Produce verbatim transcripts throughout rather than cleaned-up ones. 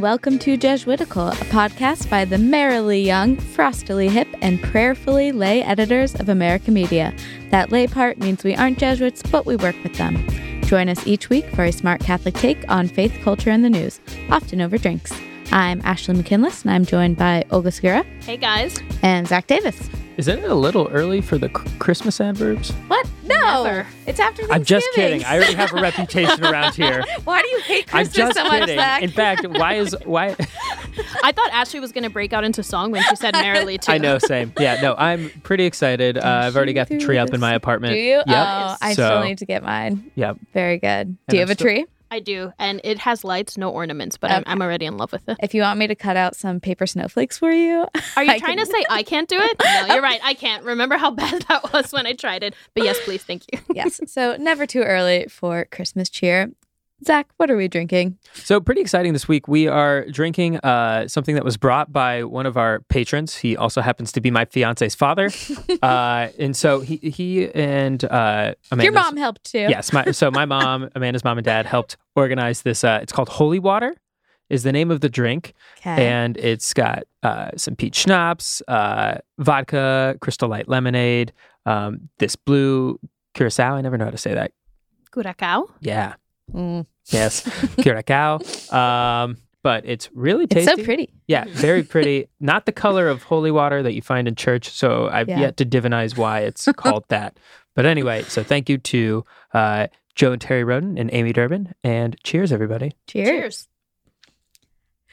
and welcome to Jesuitical, a podcast by the merrily young, frostily hip, and prayerfully lay editors of America Media. That lay part means we aren't Jesuits, but we work with them. Join us each week for a smart Catholic take on faith, culture, and the news, often over drinks. I'm Ashley McKinless, and I'm joined by Olga Segura. Hey, guys. And Zach Davis. Isn't it a little early for the Christmas adverbs? What? No. Never. It's after Thanksgiving. I'm just kidding. I already have a reputation around here. Why do you hate Christmas so much, Zach? I'm just kidding. Much, In fact, why is... why? I thought Ashley was going to break out into song when she said merrily, too. I know, same. Yeah, no, I'm pretty excited. Uh, I've already got the tree up in my apartment. Do you? Yep. Oh, I so, still need to get mine. Yep. Very good. Do and you have I'm a still- tree? I do, and it has lights, no ornaments, but okay. I'm, I'm already in love with it. If you want me to cut out some paper snowflakes for you... Are you I trying can... to say I can't do it? No, you're right, I can't. Remember how bad that was when I tried it. But yes, please, thank you. Yes, so never too early for Christmas cheer. Zach, what are we drinking? So pretty exciting this week. We are drinking uh, something that was brought by one of our patrons. He also happens to be my fiance's father. uh, and so he he and uh, Amanda's... Your mom helped too. Yes. My, so my mom, Amanda's mom and dad helped organize this. Uh, it's called Holy Water is the name of the drink. Okay. And it's got uh, some peach schnapps, uh, vodka, Crystal Light lemonade, um, this blue curacao. I never know how to say that. Curacao? Yeah. Mm. Yes, curacao. Um, but it's really tasty. It's so pretty. Yeah, very pretty. Not the color of holy water that you find in church, so I've yeah. yet to divinize why it's called that. But anyway, so thank you to uh, Joe and Terry Roden and Amy Durbin, and cheers, everybody. Cheers. Cheers.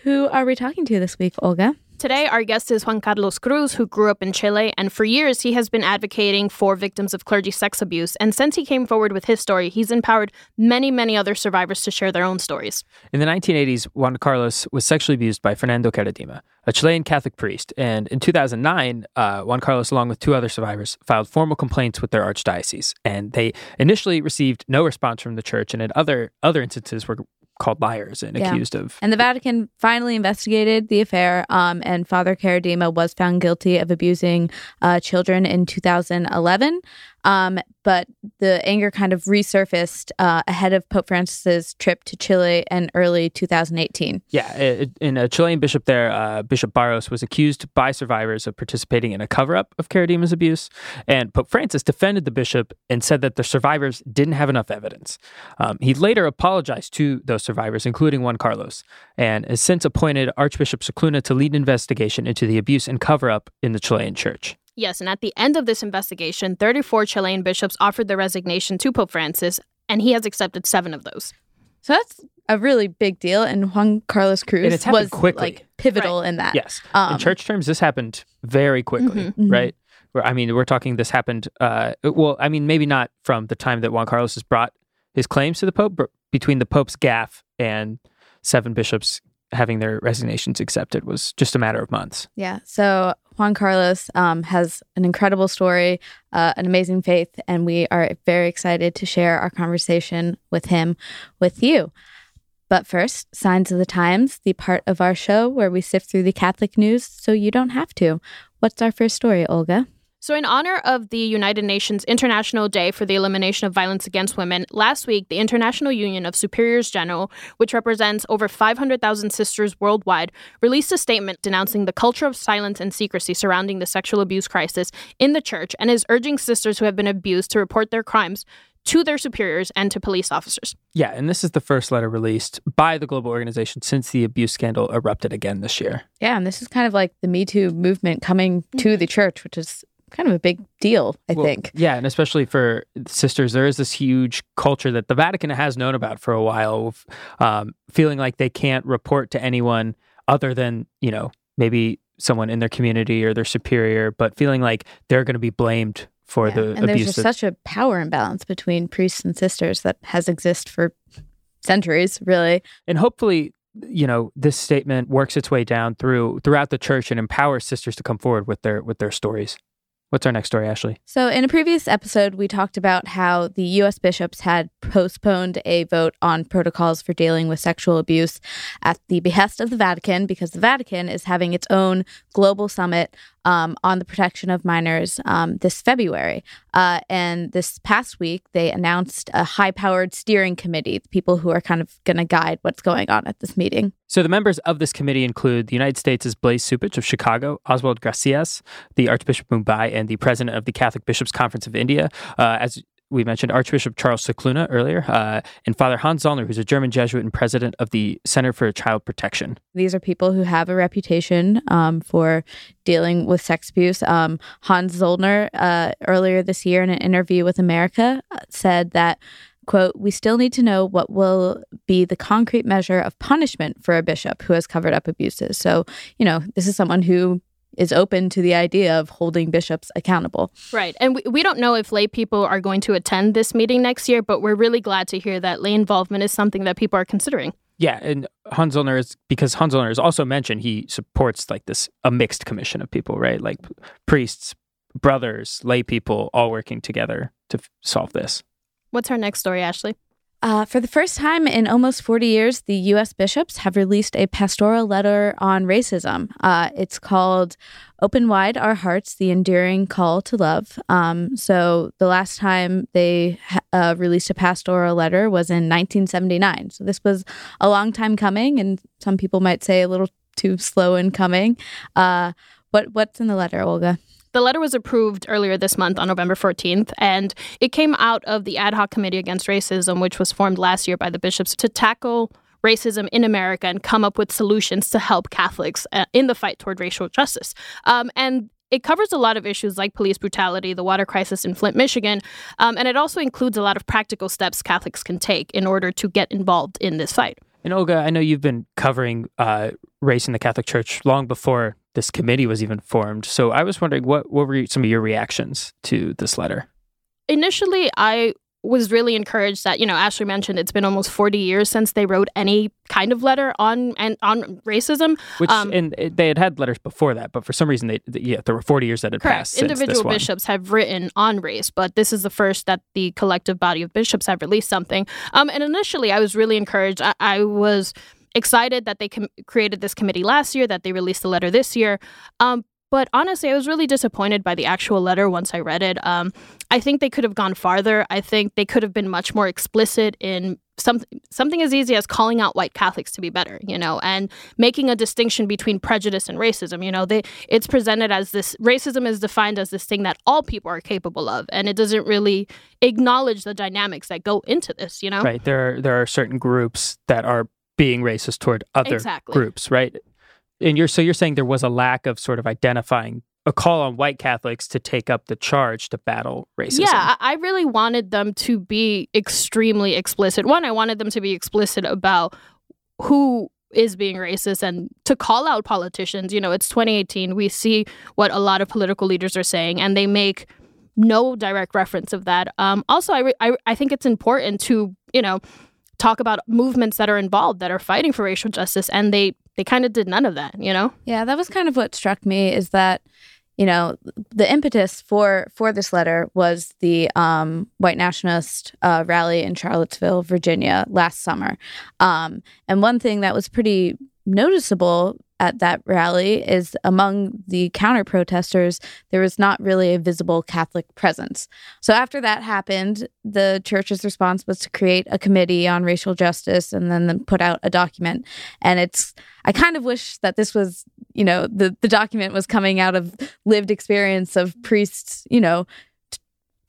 Who are we talking to this week, Olga? Today, our guest is Juan Carlos Cruz, who grew up in Chile, and for years, he has been advocating for victims of clergy sex abuse. And since he came forward with his story, he's empowered many, many other survivors to share their own stories. In the nineteen eighties, Juan Carlos was sexually abused by Fernando Karadima, a Chilean Catholic priest. And in two thousand nine, uh, Juan Carlos, along with two other survivors, filed formal complaints with their archdiocese. And they initially received no response from the church, and in other, other instances were called liars and yeah. accused of... And the Vatican finally investigated the affair, um, and Father Karadima was found guilty of abusing uh, children in two thousand eleven. Um, but the anger kind of resurfaced uh, ahead of Pope Francis's trip to Chile in early two thousand eighteen. Yeah, it, and a Chilean bishop there, uh, Bishop Barros, was accused by survivors of participating in a cover-up of Karadima's abuse. And Pope Francis defended the bishop and said that the survivors didn't have enough evidence. Um, he later apologized to those survivors, including Juan Carlos, and has since appointed Archbishop Scicluna to lead an investigation into the abuse and cover-up in the Chilean church. Yes, and at the end of this investigation, thirty-four Chilean bishops offered their resignation to Pope Francis, and he has accepted seven of those. So that's a really big deal, and Juan Carlos Cruz was quickly. like pivotal right. in that. Yes, um, in church terms, this happened very quickly, mm-hmm, right? Mm-hmm. I mean, we're talking this happened, uh, well, I mean, maybe not from the time that Juan Carlos has brought his claims to the Pope, but between the Pope's gaffe and seven bishops having their resignations accepted was just a matter of months. Yeah, so Juan Carlos um, has an incredible story, uh, an amazing faith, and we are very excited to share our conversation with him with you. But first, Signs of the Times, the part of our show where we sift through the Catholic news so you don't have to. What's our first story, Olga? So in honor of the United Nations International Day for the Elimination of Violence Against Women, last week, the International Union of Superiors General, which represents over five hundred thousand sisters worldwide, released a statement denouncing the culture of silence and secrecy surrounding the sexual abuse crisis in the church and is urging sisters who have been abused to report their crimes to their superiors and to police officers. Yeah, and this is the first letter released by the global organization since the abuse scandal erupted again this year. Yeah, and this is kind of like the Me Too movement coming to the church, which is kind of a big deal, I well, think. Yeah, and especially for sisters, there is this huge culture that the Vatican has known about for a while, of, um, feeling like they can't report to anyone other than, you know, maybe someone in their community or their superior, but feeling like they're going to be blamed for yeah. the and abuse. And there's just of... such a power imbalance between priests and sisters that has existed for centuries, really. And hopefully, you know, this statement works its way down through throughout the church and empowers sisters to come forward with their with their stories. What's our next story, Ashley? So in a previous episode, we talked about how the U S bishops had postponed a vote on protocols for dealing with sexual abuse at the behest of the Vatican because the Vatican is having its own global summit um, on the protection of minors um, this February. Uh, and this past week, they announced a high-powered steering committee, the people who are kind of going to guide what's going on at this meeting. So the members of this committee include the United States' Blaise Cupich of Chicago, Oswald Gracias, the Archbishop of Mumbai, and the president of the Catholic Bishops' Conference of India, uh, as we mentioned Archbishop Charles Scicluna earlier, uh, and Father Hans Zollner, who's a German Jesuit and president of the Center for Child Protection. These are people who have a reputation um, for dealing with sex abuse. Um, Hans Zollner, uh, earlier this year in an interview with America, said that, quote, "We still need to know what will be the concrete measure of punishment for a bishop who has covered up abuses." So, you know, this is someone who is open to the idea of holding bishops accountable. Right. And we, we don't know if lay people are going to attend this meeting next year, but we're really glad to hear that lay involvement is something that people are considering. Yeah. And Hans Zollner is, because Hans Zollner is also mentioned, he supports like this, a mixed commission of people, right? Like priests, brothers, lay people, all working together to f- solve this. What's our next story, Ashley? Uh, for the first time in almost forty years, the U S bishops have released a pastoral letter on racism. Uh, it's called Open Wide Our Hearts, The Enduring Call to Love. Um, so the last time they uh, released a pastoral letter was in nineteen seventy-nine. So this was a long time coming, and some people might say a little too slow in coming. Uh, what what's in the letter, Olga? The letter was approved earlier this month on November fourteenth, and it came out of the Ad Hoc Committee Against Racism, which was formed last year by the bishops to tackle racism in America and come up with solutions to help Catholics uh, in the fight toward racial justice. Um, and it covers a lot of issues like police brutality, the water crisis in Flint, Michigan, um, and it also includes a lot of practical steps Catholics can take in order to get involved in this fight. And Olga, I know you've been covering uh, race in the Catholic Church long before this committee was even formed. So I was wondering, what, what were some of your reactions to this letter? Initially, I was really encouraged that, you know, Ashley mentioned it's been almost forty years since they wrote any kind of letter on and on racism. Which um, and they had had letters before that, but for some reason, they yeah, there were forty years that had correct. Passed. Correct. Individual since this bishops one. Have written on race, but this is the first that the collective body of bishops have released something. Um, and initially, I was really encouraged. I, I was. excited that they com- created this committee last year, that they released the letter this year. Um, but honestly, I was really disappointed by the actual letter once I read it. Um, I think they could have gone farther. I think they could have been much more explicit in some- something as easy as calling out white Catholics to be better, you know, and making a distinction between prejudice and racism. You know, they, it's presented as this, racism is defined as this thing that all people are capable of, and it doesn't really acknowledge the dynamics that go into this, you know? Right. There are, there are certain groups that are being racist toward other exactly. groups, right? And you're so you're saying there was a lack of sort of identifying a call on white Catholics to take up the charge to battle racism. Yeah, I really wanted them to be extremely explicit. One, I wanted them to be explicit about who is being racist and to call out politicians. You know, it's twenty eighteen. We see what a lot of political leaders are saying, and they make no direct reference of that. Um, also, I, re- I, I think it's important to, you know, talk about movements that are involved, that are fighting for racial justice, and they, they kind of did none of that, you know? Yeah, that was kind of what struck me, is that, you know, the impetus for, for this letter was the um, white nationalist uh, rally in Charlottesville, Virginia, last summer. Um, and one thing that was pretty noticeable at that rally is among the counter-protesters, there was not really a visible Catholic presence. So after that happened, the church's response was to create a committee on racial justice and then put out a document. And it's, I kind of wish that this was, you know, the, the document was coming out of lived experience of priests, you know,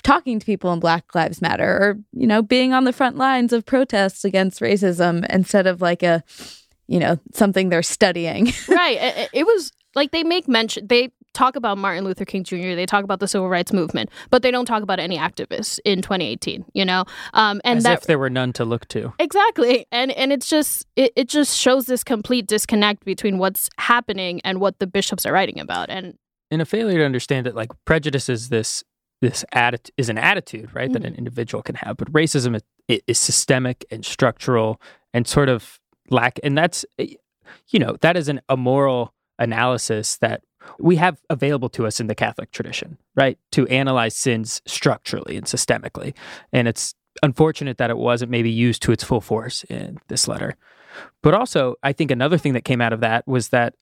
talking to people in Black Lives Matter, or, you know, being on the front lines of protests against racism instead of like a, you know, something they're studying. Right. It, it was like they make mention, they talk about Martin Luther King Junior, they talk about the civil rights movement, but they don't talk about any activists in twenty eighteen, you know? Um, and As that, if there were none to look to. Exactly. And and it's just, it, it just shows this complete disconnect between what's happening and what the bishops are writing about. And in a failure to understand that, like, prejudice is this, this atti- is an attitude, right, mm-hmm. that an individual can have, but racism is, it, is systemic and structural and sort of lack, and that's, you know, that is an immoral analysis that we have available to us in the Catholic tradition, right? To analyze sins structurally and systemically. And it's unfortunate that it wasn't maybe used to its full force in this letter. But also, I think another thing that came out of that was that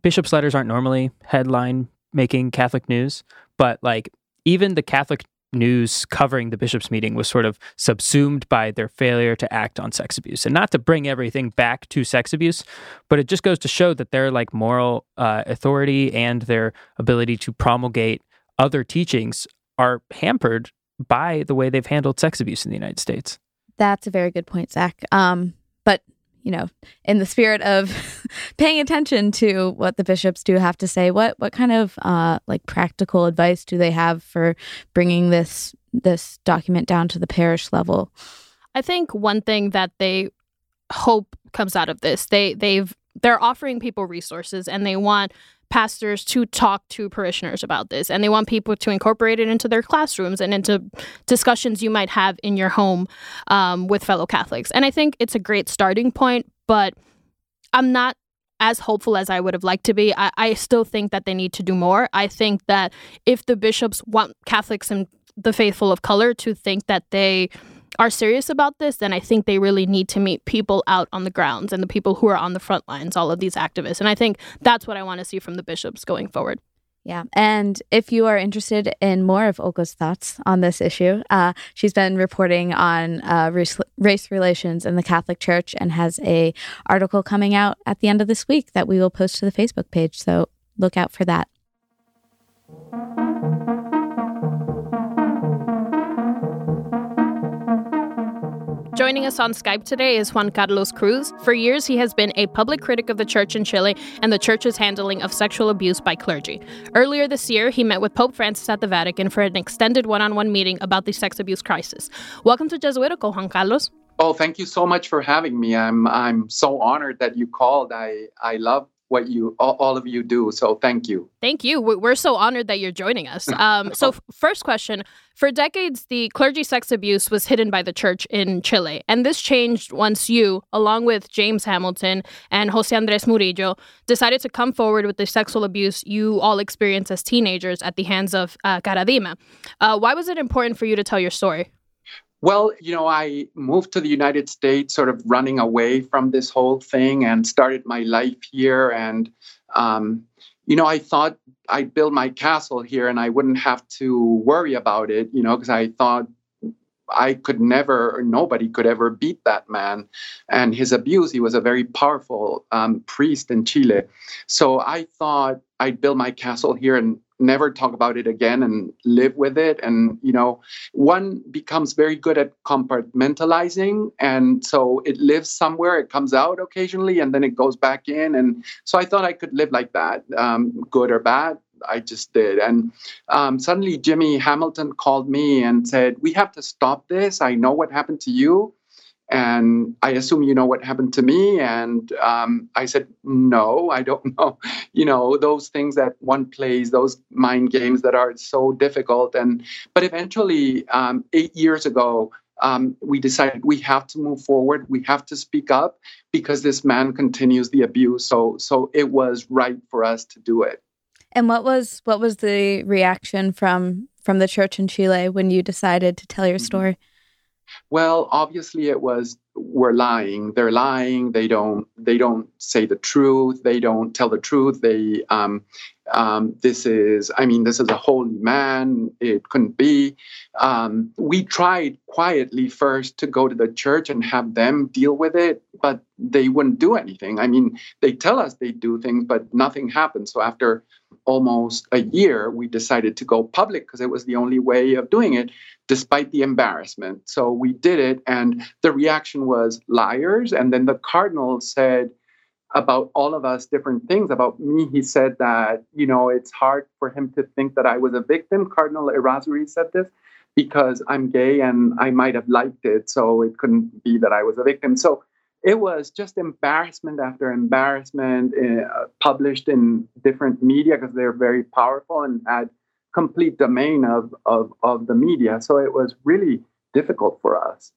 bishops' letters aren't normally headline making Catholic news, but like even the Catholic news covering the bishops' meeting was sort of subsumed by their failure to act on sex abuse. And not to bring everything back to sex abuse, but it just goes to show that their like moral uh, authority and their ability to promulgate other teachings are hampered by the way they've handled sex abuse in the United States. That's a very good point, Zach. Um, but, you know, in the spirit of paying attention to what the bishops do have to say, what what kind of uh, like practical advice do they have for bringing this this document down to the parish level? I think one thing that they hope comes out of this, they they've they're offering people resources, and they want pastors to talk to parishioners about this, and they want people to incorporate it into their classrooms and into discussions you might have in your home um, with fellow Catholics. And I think it's a great starting point, but I'm not as hopeful as I would have liked to be. I, I still think that they need to do more. I think that if the bishops want Catholics and the faithful of color to think that they are serious about this, then I think they really need to meet people out on the grounds and the people who are on the front lines, all of these activists. And I think that's what I want to see from the bishops going forward. Yeah. And if you are interested in more of Olga's thoughts on this issue, uh, she's been reporting on uh, race, race relations in the Catholic Church and has a article coming out at the end of this week that we will post to the Facebook page. So look out for that. Joining us on Skype today is Juan Carlos Cruz. For years, he has been a public critic of the church in Chile and the church's handling of sexual abuse by clergy. Earlier this year, he met with Pope Francis at the Vatican for an extended one-on-one meeting about the sex abuse crisis. Welcome to Jesuitical, Juan Carlos. Oh, thank you so much for having me. I'm I'm so honored that you called. I, I love what you all of you do, so thank you. Thank you. We're so honored that you're joining us. Um, so f- first question, for decades, the clergy sex abuse was hidden by the church in Chile, and this changed once you, along with James Hamilton and Jose Andres Murillo, decided to come forward with the sexual abuse you all experienced as teenagers at the hands of uh, Karadima. Uh, why was it important for you to tell your story? Well, you know, I moved to the United States sort of running away from this whole thing and started my life here. And, um, you know, I thought I'd build my castle here and I wouldn't have to worry about it, you know, because I thought I could never, or nobody could ever beat that man and his abuse. He was a very powerful um, priest in Chile. So I thought I'd build my castle here and never talk about it again and live with it. And, you know, one becomes very good at compartmentalizing. And so it lives somewhere, it comes out occasionally, and then it goes back in. And so I thought I could live like that, um, good or bad. I just did. And um, suddenly Jimmy Hamilton called me and said, we have to stop this. I know what happened to you. And I assume you know what happened to me. And um, I said, no, I don't know. You know, those things that one plays, those mind games that are so difficult. And but eventually, um, eight years ago, um, we decided we have to move forward. We have to speak up because this man continues the abuse. So so it was right for us to do it. And what was what was the reaction from from the church in Chile when you decided to tell your story? Mm-hmm. Well, obviously it was, we're lying. They're lying. They don't, they don't say the truth. They don't tell the truth. They, um, um, this is, I mean, this is a holy man. It couldn't be. Um, we tried quietly first to go to the church and have them deal with it, but they wouldn't do anything. I mean, they tell us they do things, but nothing happened. So after almost a year, we decided to go public because it was the only way of doing it, despite the embarrassment. So we did it, and the reaction was liars. And then the cardinal said about all of us different things. About me, he said that, you know, it's hard for him to think that I was a victim. Cardinal Erazuri said this, because I'm gay and I might have liked it, so it couldn't be that I was a victim. So it was just embarrassment after embarrassment, uh, published in different media because they're very powerful and had complete domain of, of, of the media. So it was really difficult for us.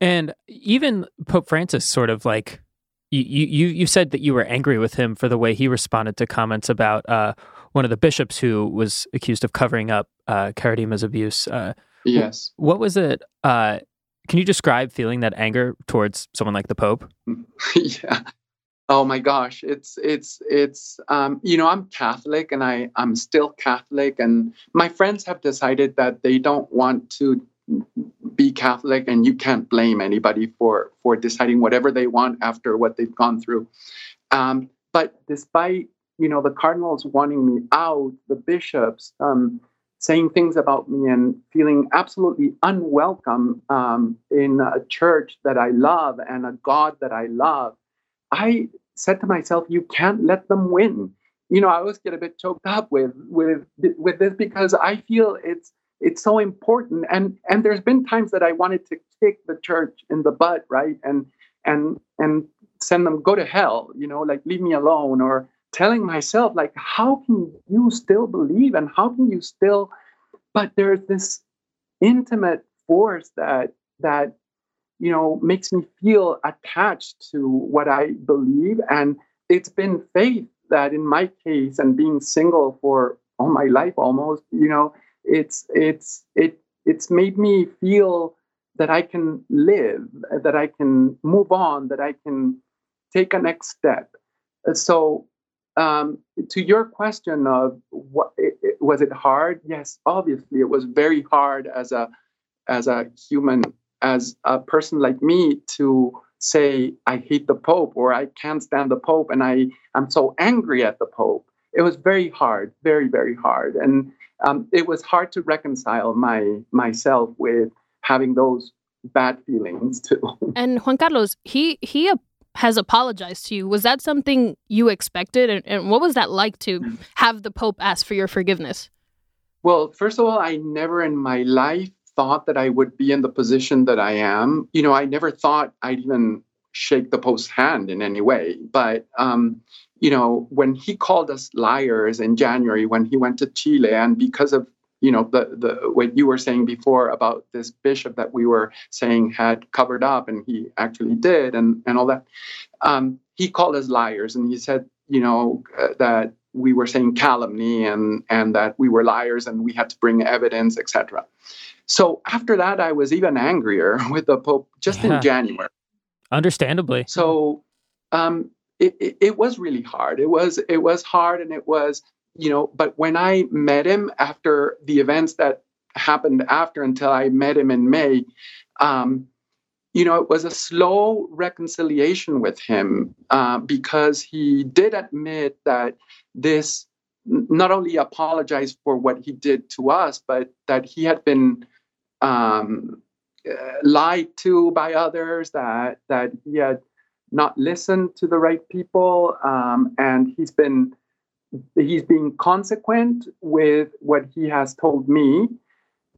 And even Pope Francis sort of like, you you you said that you were angry with him for the way he responded to comments about uh, one of the bishops who was accused of covering up uh, Karadima's abuse. Uh, yes. What was it? Uh, Can you describe feeling that anger towards someone like the Pope? Yeah. Oh my gosh, it's it's it's um, you know, I'm Catholic and I I'm still Catholic, and my friends have decided that they don't want to be Catholic, and you can't blame anybody for for deciding whatever they want after what they've gone through. Um, but despite, you know, the cardinals wanting me out, the bishops um, saying things about me and feeling absolutely unwelcome um, in a church that I love and a God that I love, I said to myself, you can't let them win. You know, I always get a bit choked up with with with this because I feel it's it's so important. And and there's been times that I wanted to kick the church in the butt, right? And and and send them, go to hell, you know, like, leave me alone, or telling myself, like, how can you still believe and how can you still, but there's this intimate force that, that, you know, makes me feel attached to what I believe. And it's been faith that, in my case, and being single for all my life almost, you know, it's, it's, it, it's made me feel that I can live, that I can move on, that I can take a next step. So, Um, to your question of what it, it, was it hard? Yes, obviously it was very hard as a as a human, as a person like me, to say I hate the Pope or I can't stand the Pope and I am so angry at the Pope. It was very hard, very very hard, and um, it was hard to reconcile my myself with having those bad feelings too. And Juan Carlos, he he. has apologized to you. Was that something you expected? And, and what was that like to have the Pope ask for your forgiveness? Well, first of all, I never in my life thought that I would be in the position that I am. You know, I never thought I'd even shake the Pope's hand in any way. But, um, you know, when he called us liars in January, when he went to Chile, and because of, you know, the, the what you were saying before about this bishop that we were saying had covered up, and he actually did, and, and all that. Um, he called us liars, and he said, you know, uh, that we were saying calumny and, and that we were liars and we had to bring evidence, et cetera. So after that, I was even angrier with the Pope just yeah. in January. Understandably. So um, it, it, it was really hard. It was it was hard, and it was... You know, but when I met him after the events that happened after, until I met him in May, um, you know, it was a slow reconciliation with him uh, because he did admit that this, not only apologized for what he did to us, but that he had been um, lied to by others, that that he had not listened to the right people, um, and he's been. He's being consequent with what he has told me,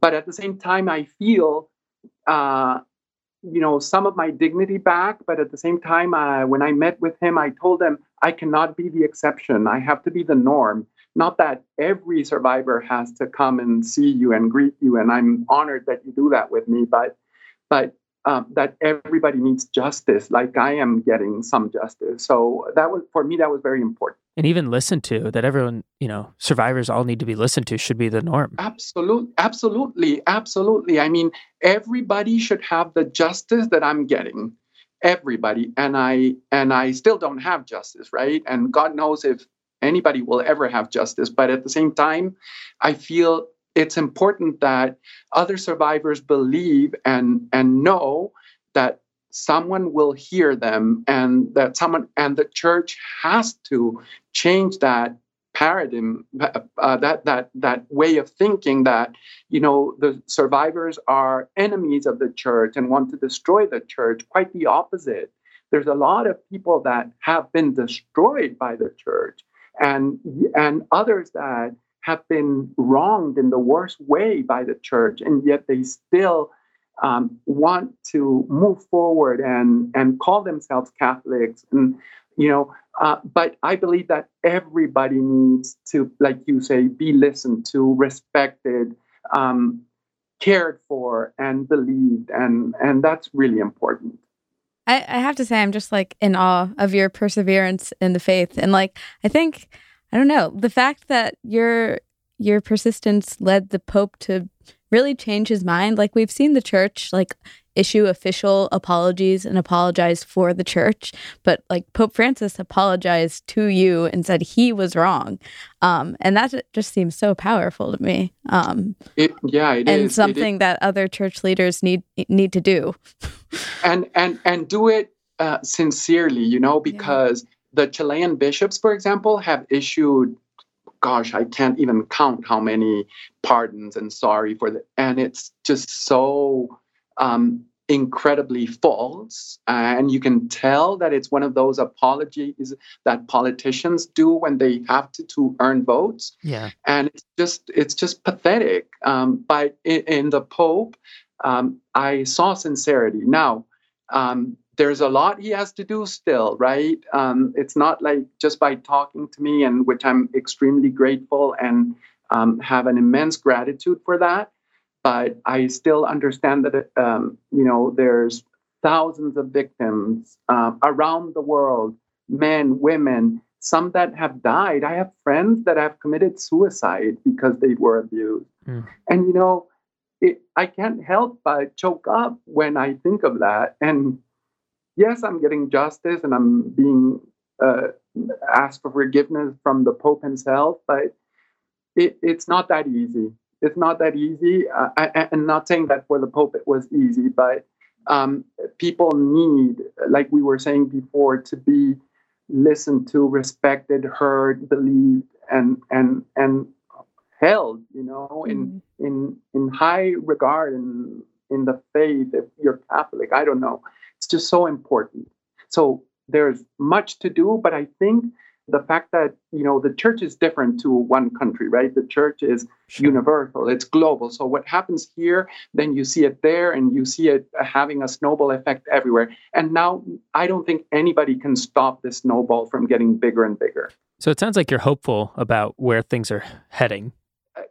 but at the same time, I feel, uh, you know, some of my dignity back. But at the same time, uh, when I met with him, I told him I cannot be the exception. I have to be the norm. Not that every survivor has to come and see you and greet you, and I'm honored that you do that with me. But, but um, that everybody needs justice, like I am getting some justice. So that was, for me, that was very important. And even listened to, that everyone, you know, survivors all need to be listened to should be the norm. Absolutely, absolutely, absolutely. I mean, everybody should have the justice that I'm getting. Everybody. And I and I still don't have justice, right? And God knows if anybody will ever have justice. But at the same time, I feel it's important that other survivors believe and and know that someone will hear them, and that someone and the church has to change that paradigm, uh, that that that way of thinking that, you know, the survivors are enemies of the church and want to destroy the church. Quite the opposite. There's a lot of people that have been destroyed by the church, and and others that have been wronged in the worst way by the church, and yet they still Um, want to move forward and, and call themselves Catholics. And, you know, uh, but I believe that everybody needs to, like you say, be listened to, respected, um, cared for, and believed. And, and that's really important. I, I have to say, I'm just like in awe of your perseverance in the faith. And like, I think, I don't know, the fact that your your persistence led the Pope to really change his mind. Like, we've seen the church, like, issue official apologies and apologize for the church. But like Pope Francis apologized to you and said he was wrong. Um, and that just seems so powerful to me. Um, it, yeah, it and is. And something is. that other church leaders need need to do. and, and, and do it uh, sincerely, you know, because yeah. the Chilean bishops, for example, have issued gosh, I can't even count how many pardons and sorry for the, and it's just so um, incredibly false. And you can tell that it's one of those apologies that politicians do when they have to, to earn votes. Yeah. And it's just, it's just pathetic. Um, but in, in the Pope, um, I saw sincerity. Now, um, there's a lot he has to do still, right? Um, it's not like just by talking to me, and which I'm extremely grateful and um, have an immense gratitude for that. But I still understand that, um, you know, there's thousands of victims uh, around the world, men, women, some that have died. I have friends that have committed suicide because they were abused. Mm. And, you know, it, I can't help but choke up when I think of that. And yes, I'm getting justice and I'm being uh, asked for forgiveness from the Pope himself, but it, it's not that easy. It's not that easy. Uh, I, I'm not saying that for the Pope it was easy, but um, people need, like we were saying before, to be listened to, respected, heard, believed, and and and held, you know, in mm-hmm. in in high regard in in the faith. If you're Catholic, I don't know. It's just so important. So there's much to do, but I think the fact that, you know, the church is different to one country, right? The church is sure. universal, it's global. So what happens here, then you see it there, and you see it having a snowball effect everywhere. And now I don't think anybody can stop this snowball from getting bigger and bigger. So it sounds like you're hopeful about where things are heading.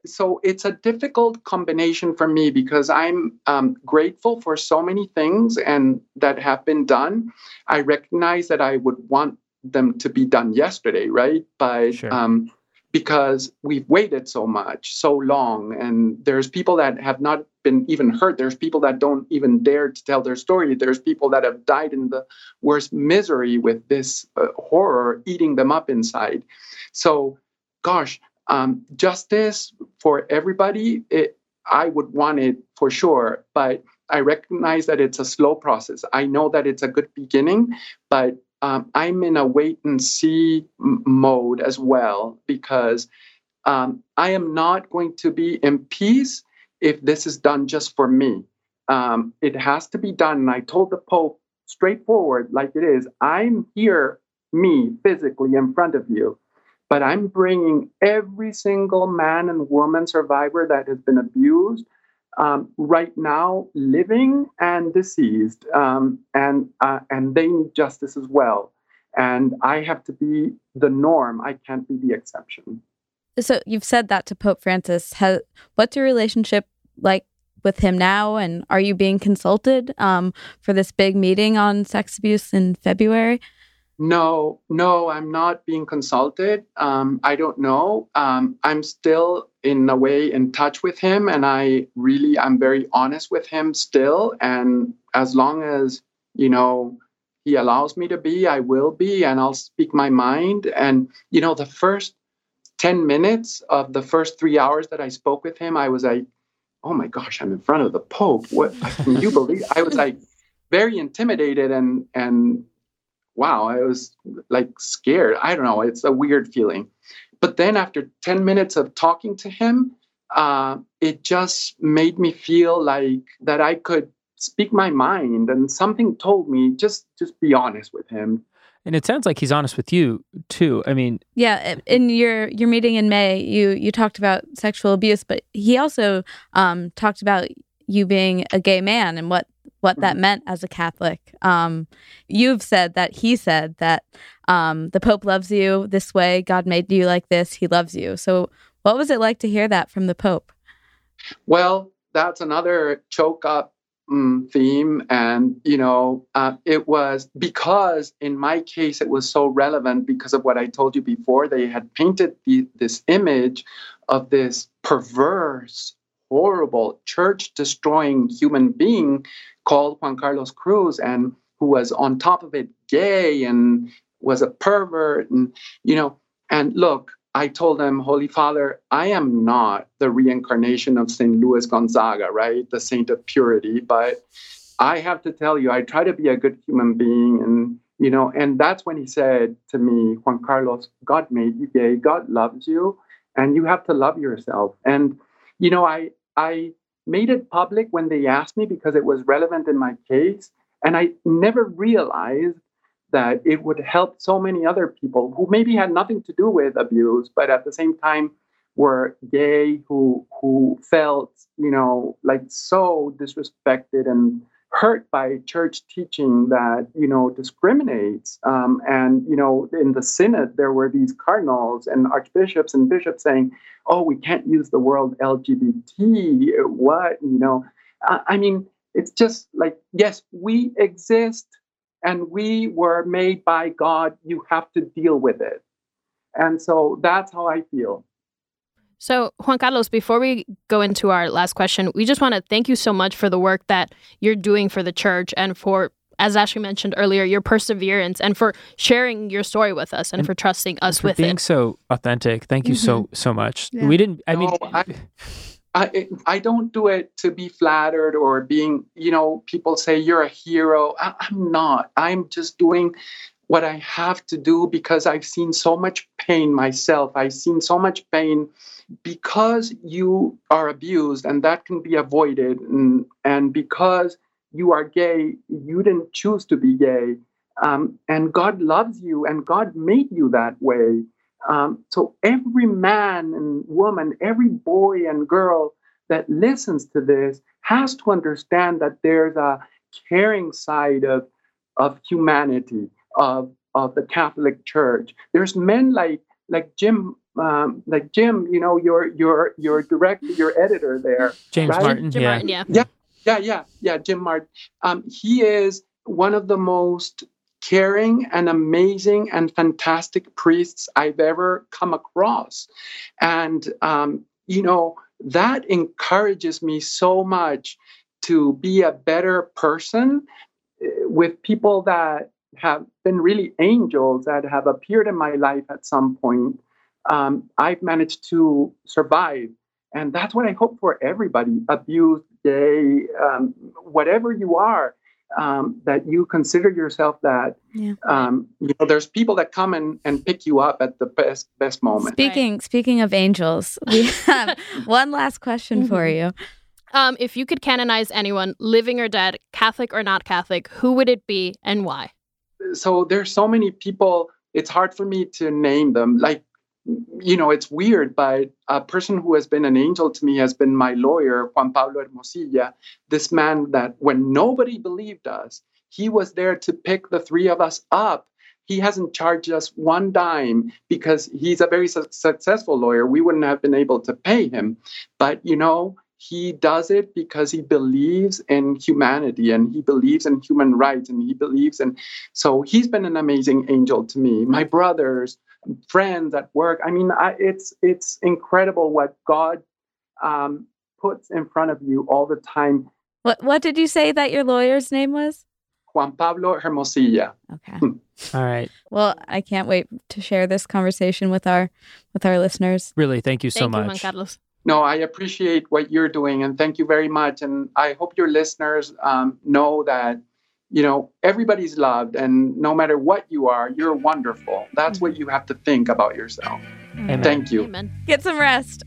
So it's a difficult combination for me because I'm um, grateful for so many things and that have been done. I recognize that I would want them to be done yesterday, right? But sure. um, because we've waited so much, so long, and there's people that have not been even heard. There's people that don't even dare to tell their story. There's people that have died in the worst misery with this uh, horror eating them up inside. So, gosh. Um, justice for everybody, it, I would want it for sure, but I recognize that it's a slow process. I know that it's a good beginning, but um, I'm in a wait and see m- mode as well, because um, I am not going to be in peace if this is done just for me. Um, it has to be done. And I told the Pope straightforward, like it is, I'm here, me, physically in front of you. But I'm bringing every single man and woman survivor that has been abused um, right now, living and deceased, um, and uh, and they need justice as well. And I have to be the norm. I can't be the exception. So you've said that to Pope Francis. Has, what's your relationship like with him now? And are you being consulted um, for this big meeting on sex abuse in February? No, no, I'm not being consulted. Um, I don't know. Um, I'm still in a way in touch with him, and I really, I'm very honest with him still. And as long as, you know, he allows me to be, I will be, and I'll speak my mind. And, you know, the first ten minutes of the first three hours that I spoke with him, I was like, oh my gosh, I'm in front of the Pope. What can you believe? I was like very intimidated and, and, wow, I was like scared. I don't know. It's a weird feeling. But then after ten minutes of talking to him, uh, it just made me feel like that I could speak my mind. And something told me, just just be honest with him. And it sounds like he's honest with you, too. I mean... Yeah, in your your meeting in May, you, you talked about sexual abuse, but he also um, talked about you being a gay man and what what that meant as a Catholic. Um, you've said that he said that um, the Pope loves you this way. God made you like this. He loves you. So what was it like to hear that from the Pope? Well, that's another choke up um, theme. And, you know, uh, it was because in my case, it was so relevant because of what I told you before. They had painted the, this image of this perverse, horrible, church-destroying human being called Juan Carlos Cruz, and who was on top of it gay and was a pervert. And, you know, and look, I told him, Holy Father, I am not the reincarnation of Saint Louis Gonzaga, right? The saint of purity. But I have to tell you, I try to be a good human being. And, you know, and that's when he said to me, Juan Carlos, God made you gay. God loves you. And you have to love yourself. And, you know, I I made it public when they asked me because it was relevant in my case. And I never realized that it would help so many other people who maybe had nothing to do with abuse, but at the same time were gay, who who felt, you know, like so disrespected and hurt by church teaching that, you know, discriminates. Um, and, you know, in the synod, there were these cardinals and archbishops and bishops saying, oh, we can't use the word L G B T, what, you know. I, I mean, it's just like, yes, we exist, and we were made by God. You have to deal with it. And so that's how I feel. So, Juan Carlos, before we go into our last question, we just want to thank you so much for the work that you're doing for the church and for, as Ashley mentioned earlier, your perseverance and for sharing your story with us and, and for trusting us for with being it. Being so authentic. Thank you mm-hmm. so, so much. Yeah. We didn't, I no, mean... I, I, I don't do it to be flattered or being, you know, people say you're a hero. I, I'm not. I'm just doing what I have to do because I've seen so much pain myself. I've seen so much pain because you are abused and that can be avoided. And, and because you are gay, you didn't choose to be gay. Um, and God loves you and God made you that way. Um, so every man and woman, every boy and girl that listens to this has to understand that there's a caring side of, of humanity, of, of the Catholic Church. There's men like, like Jim, um, like Jim, you know, your, your, your director, your editor there. James right? Martin. Jim yeah. Martin, yeah. Yeah. Yeah. Yeah. Yeah. Jim Martin. Um, he is one of the most caring and amazing and fantastic priests I've ever come across. And, um, you know, that encourages me so much to be a better person with people that have been really angels that have appeared in my life at some point. Um, I've managed to survive. And that's what I hope for everybody, abused, gay, um, whatever you are. Um, that you consider yourself that, yeah. um, you know, there's people that come and, and pick you up at the best best moment. Speaking right. speaking of angels, we have one last question mm-hmm. for you. Um, if you could canonize anyone, living or dead, Catholic or not Catholic, who would it be and why? So there's so many people, it's hard for me to name them. Like, you know, it's weird, but a person who has been an angel to me has been my lawyer, Juan Pablo Hermosilla, this man that when nobody believed us, he was there to pick the three of us up. He hasn't charged us one dime because he's a very su- successful lawyer. We wouldn't have been able to pay him. But, you know, he does it because he believes in humanity and he believes in human rights and he believes in. So he's been an amazing angel to me. My brothers, friends at work. I mean, I, it's it's incredible what God um, puts in front of you all the time. What What did you say that your lawyer's name was? Juan Pablo Hermosilla. Okay. All right. Well, I can't wait to share this conversation with our with our listeners. Really, thank you so thank much, you, Juan Carlos. No, I appreciate what you're doing, and thank you very much. And I hope your listeners um, know that. You know, everybody's loved, and no matter what you are, you're wonderful. That's what you have to think about yourself. Amen. Thank you. Amen. Get some rest.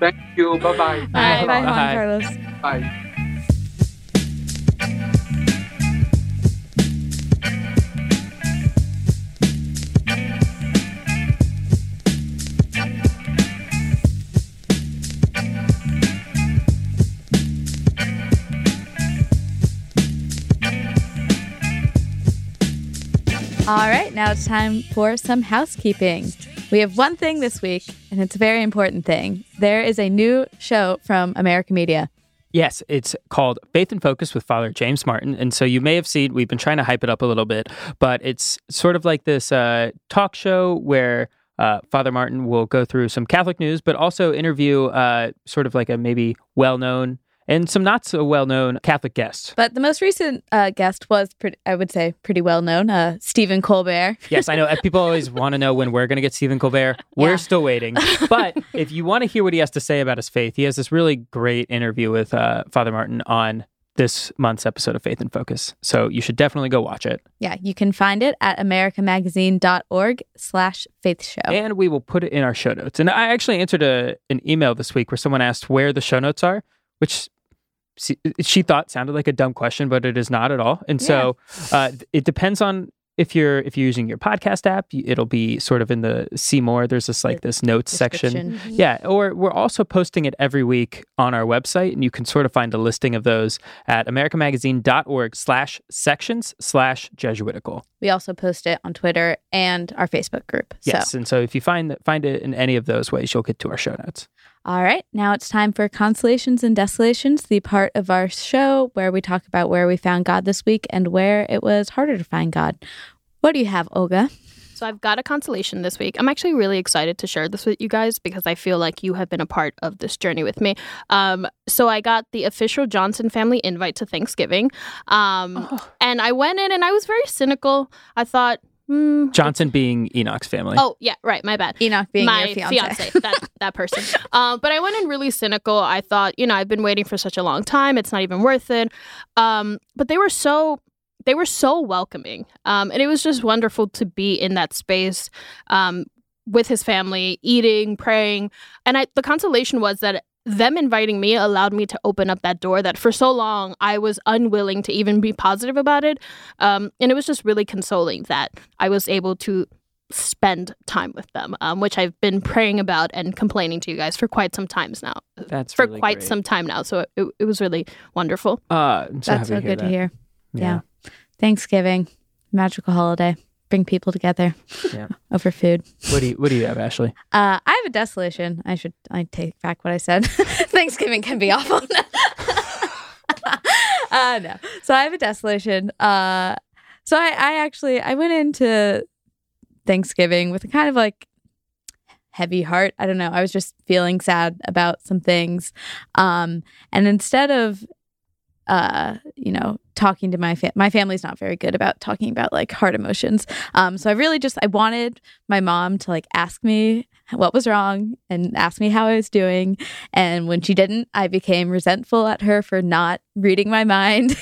Thank you. Bye-bye. Bye. Bye, Bye. Juan Carlos. Bye. All right, now it's time for some housekeeping. We have one thing this week, and it's a very important thing. There is a new show from America Media. Yes, it's called Faith and Focus with Father James Martin. And so you may have seen, we've been trying to hype it up a little bit, but it's sort of like this uh, talk show where Uh, Father Martin will go through some Catholic news, but also interview uh, sort of like a maybe well-known and some not so well-known Catholic guests. But the most recent uh, guest was, pretty, I would say, pretty well-known, uh, Stephen Colbert. Yes, I know. People always want to know when we're going to get Stephen Colbert. We're yeah. still waiting. But if you want to hear what he has to say about his faith, he has this really great interview with uh, Father Martin on this month's episode of Faith and Focus. So you should definitely go watch it. Yeah, you can find it at americamagazine.org slash faith show. And we will put it in our show notes. And I actually answered a, an email this week where someone asked where the show notes are, which she, she thought sounded like a dumb question, but it is not at all. And yeah. so uh, it depends on if you're if you're using your podcast app, it'll be sort of in the see more. There's this like this notes section. Yeah. Or we're also posting it every week on our website, and you can sort of find a listing of those at americamagazine.org slash sections slash Jesuitical. We also post it on Twitter and our Facebook group. So. Yes. And so if you find find it in any of those ways, you'll get to our show notes. All right, now it's time for Consolations and Desolations, the part of our show where we talk about where we found God this week and where it was harder to find God. What do you have, Olga? So I've got a consolation this week. I'm actually really excited to share this with you guys because I feel like you have been a part of this journey with me. Um, so I got the official Johnson family invite to Thanksgiving. Um, oh. And I went in and I was very cynical. I thought... Johnson being Enoch's family. Oh, yeah, right. My bad. Enoch being my your fiance. fiance that, that person. Um, but I went in really cynical. I thought, you know, I've been waiting for such a long time. It's not even worth it. Um, but they were so they were so welcoming. Um, and it was just wonderful to be in that space um, with his family, eating, praying. And I, the consolation was that them inviting me allowed me to open up that door that for so long I was unwilling to even be positive about it. Um, and it was just really consoling that I was able to spend time with them, um, which I've been praying about and complaining to you guys for quite some times now. That's for really quite great. some time now. So it, it was really wonderful. Uh, so That's so to good that. to hear. Yeah. yeah. Thanksgiving, magical holiday. Bring people together yeah. over food. What do you What do you have, Ashley? Uh, I have a desolation. I should I take back what I said. Thanksgiving can be awful. uh, no, so I have a desolation. Uh, so I, I actually I went into Thanksgiving with a kind of like heavy heart. I don't know. I was just feeling sad about some things, um, and instead of uh, you know. talking to my family. My family's not very good about talking about like hard emotions. Um, so I really just, I wanted my mom to like ask me what was wrong and ask me how I was doing. And when she didn't, I became resentful at her for not reading my mind.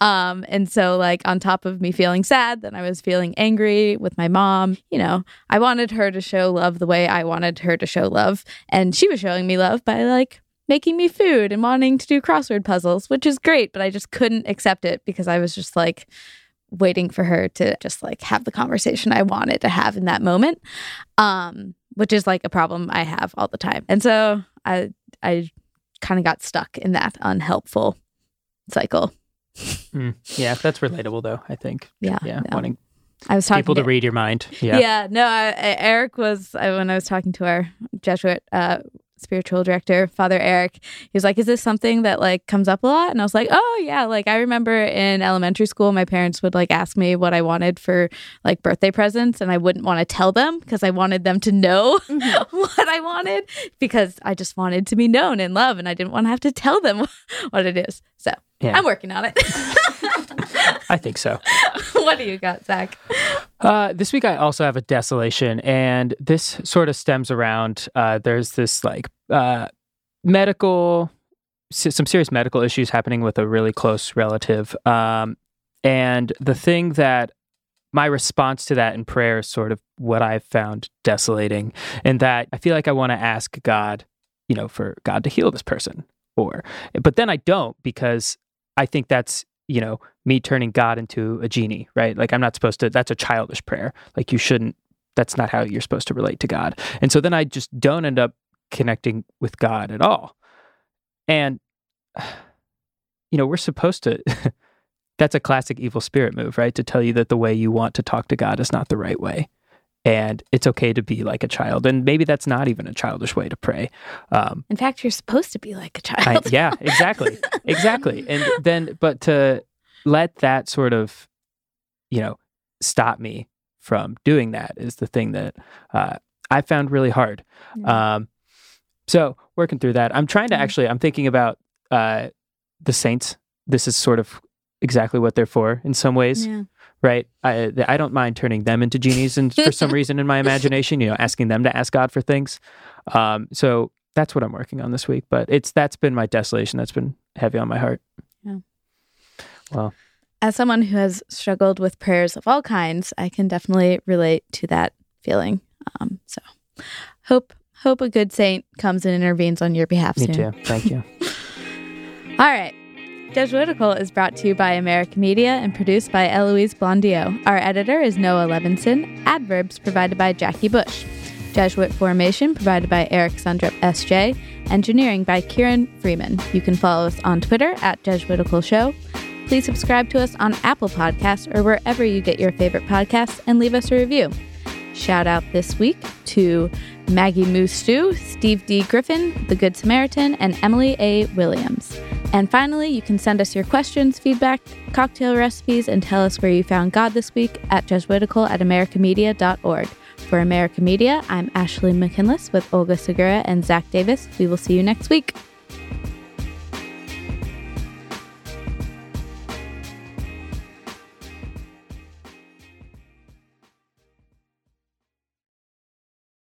um, and so like on top of me feeling sad, then I was feeling angry with my mom. You know, I wanted her to show love the way I wanted her to show love. And she was showing me love by like making me food and wanting to do crossword puzzles, which is great, but I just couldn't accept it because I was just like waiting for her to just like have the conversation I wanted to have in that moment, um, which is like a problem I have all the time. And so I I kind of got stuck in that unhelpful cycle. Mm, yeah, that's relatable though, I think. Yeah. Yeah. No. Wanting I was talking people to, to read your mind. Yeah. Yeah. No, I, I, Eric was, I, when I was talking to our Jesuit, uh, spiritual director, Father Eric, he was like, is this something that like comes up a lot? And I was like, oh yeah, like I remember in elementary school my parents would like ask me what I wanted for like birthday presents, and I wouldn't want to tell them because I wanted them to know mm-hmm. what I wanted, because I just wanted to be known and loved, and I didn't want to have to tell them what it is. So yeah. I'm working on it. I think so. What do you got, Zach? Uh, this week I also have a desolation, and this sort of stems around, uh, there's this like uh, medical, some serious medical issues happening with a really close relative. Um, and the thing that my response to that in prayer is sort of what I've found desolating, in that I feel like I want to ask God, you know, for God to heal this person, or, but then I don't, because I think that's, you know, me turning God into a genie, right? Like I'm not supposed to, that's a childish prayer. Like you shouldn't, that's not how you're supposed to relate to God. And so then I just don't end up connecting with God at all. And, you know, we're supposed to, that's a classic evil spirit move, right? To tell you that the way you want to talk to God is not the right way. And it's okay to be like a child. And maybe that's not even a childish way to pray. Um, In fact, you're supposed to be like a child. I, yeah, exactly. Exactly. And then, but to let that sort of, you know, stop me from doing that is the thing that uh, I found really hard. Mm-hmm. Um, so working through that, I'm trying to actually, I'm thinking about uh, the saints. This is sort of exactly what they're for in some ways, yeah. right? I I don't mind turning them into genies and for some reason in my imagination, you know, asking them to ask God for things. Um, so that's what I'm working on this week, but it's, that's been my desolation. That's been heavy on my heart. Yeah. Well, as someone who has struggled with prayers of all kinds, I can definitely relate to that feeling. Um, so hope, hope a good saint comes and intervenes on your behalf soon. Me too. Thank you. All right. Jesuitical is brought to you by America Media and produced by Eloise Blondio. Our editor is Noah Levinson. Adverbs provided by Jackie Bush. Jesuit Formation provided by Eric Sundrup S J. Engineering by Kieran Freeman. You can follow us on Twitter at Jesuitical Show. Please subscribe to us on Apple Podcasts or wherever you get your favorite podcasts and leave us a review. Shout out this week to Maggie Moustou, Steve D. Griffin, The Good Samaritan, and Emily A. Williams. And finally, you can send us your questions, feedback, cocktail recipes, and tell us where you found God this week at Jesuitical at americamedia dot org. For America Media, I'm Ashley McKinless with Olga Segura and Zach Davis. We will see you next week.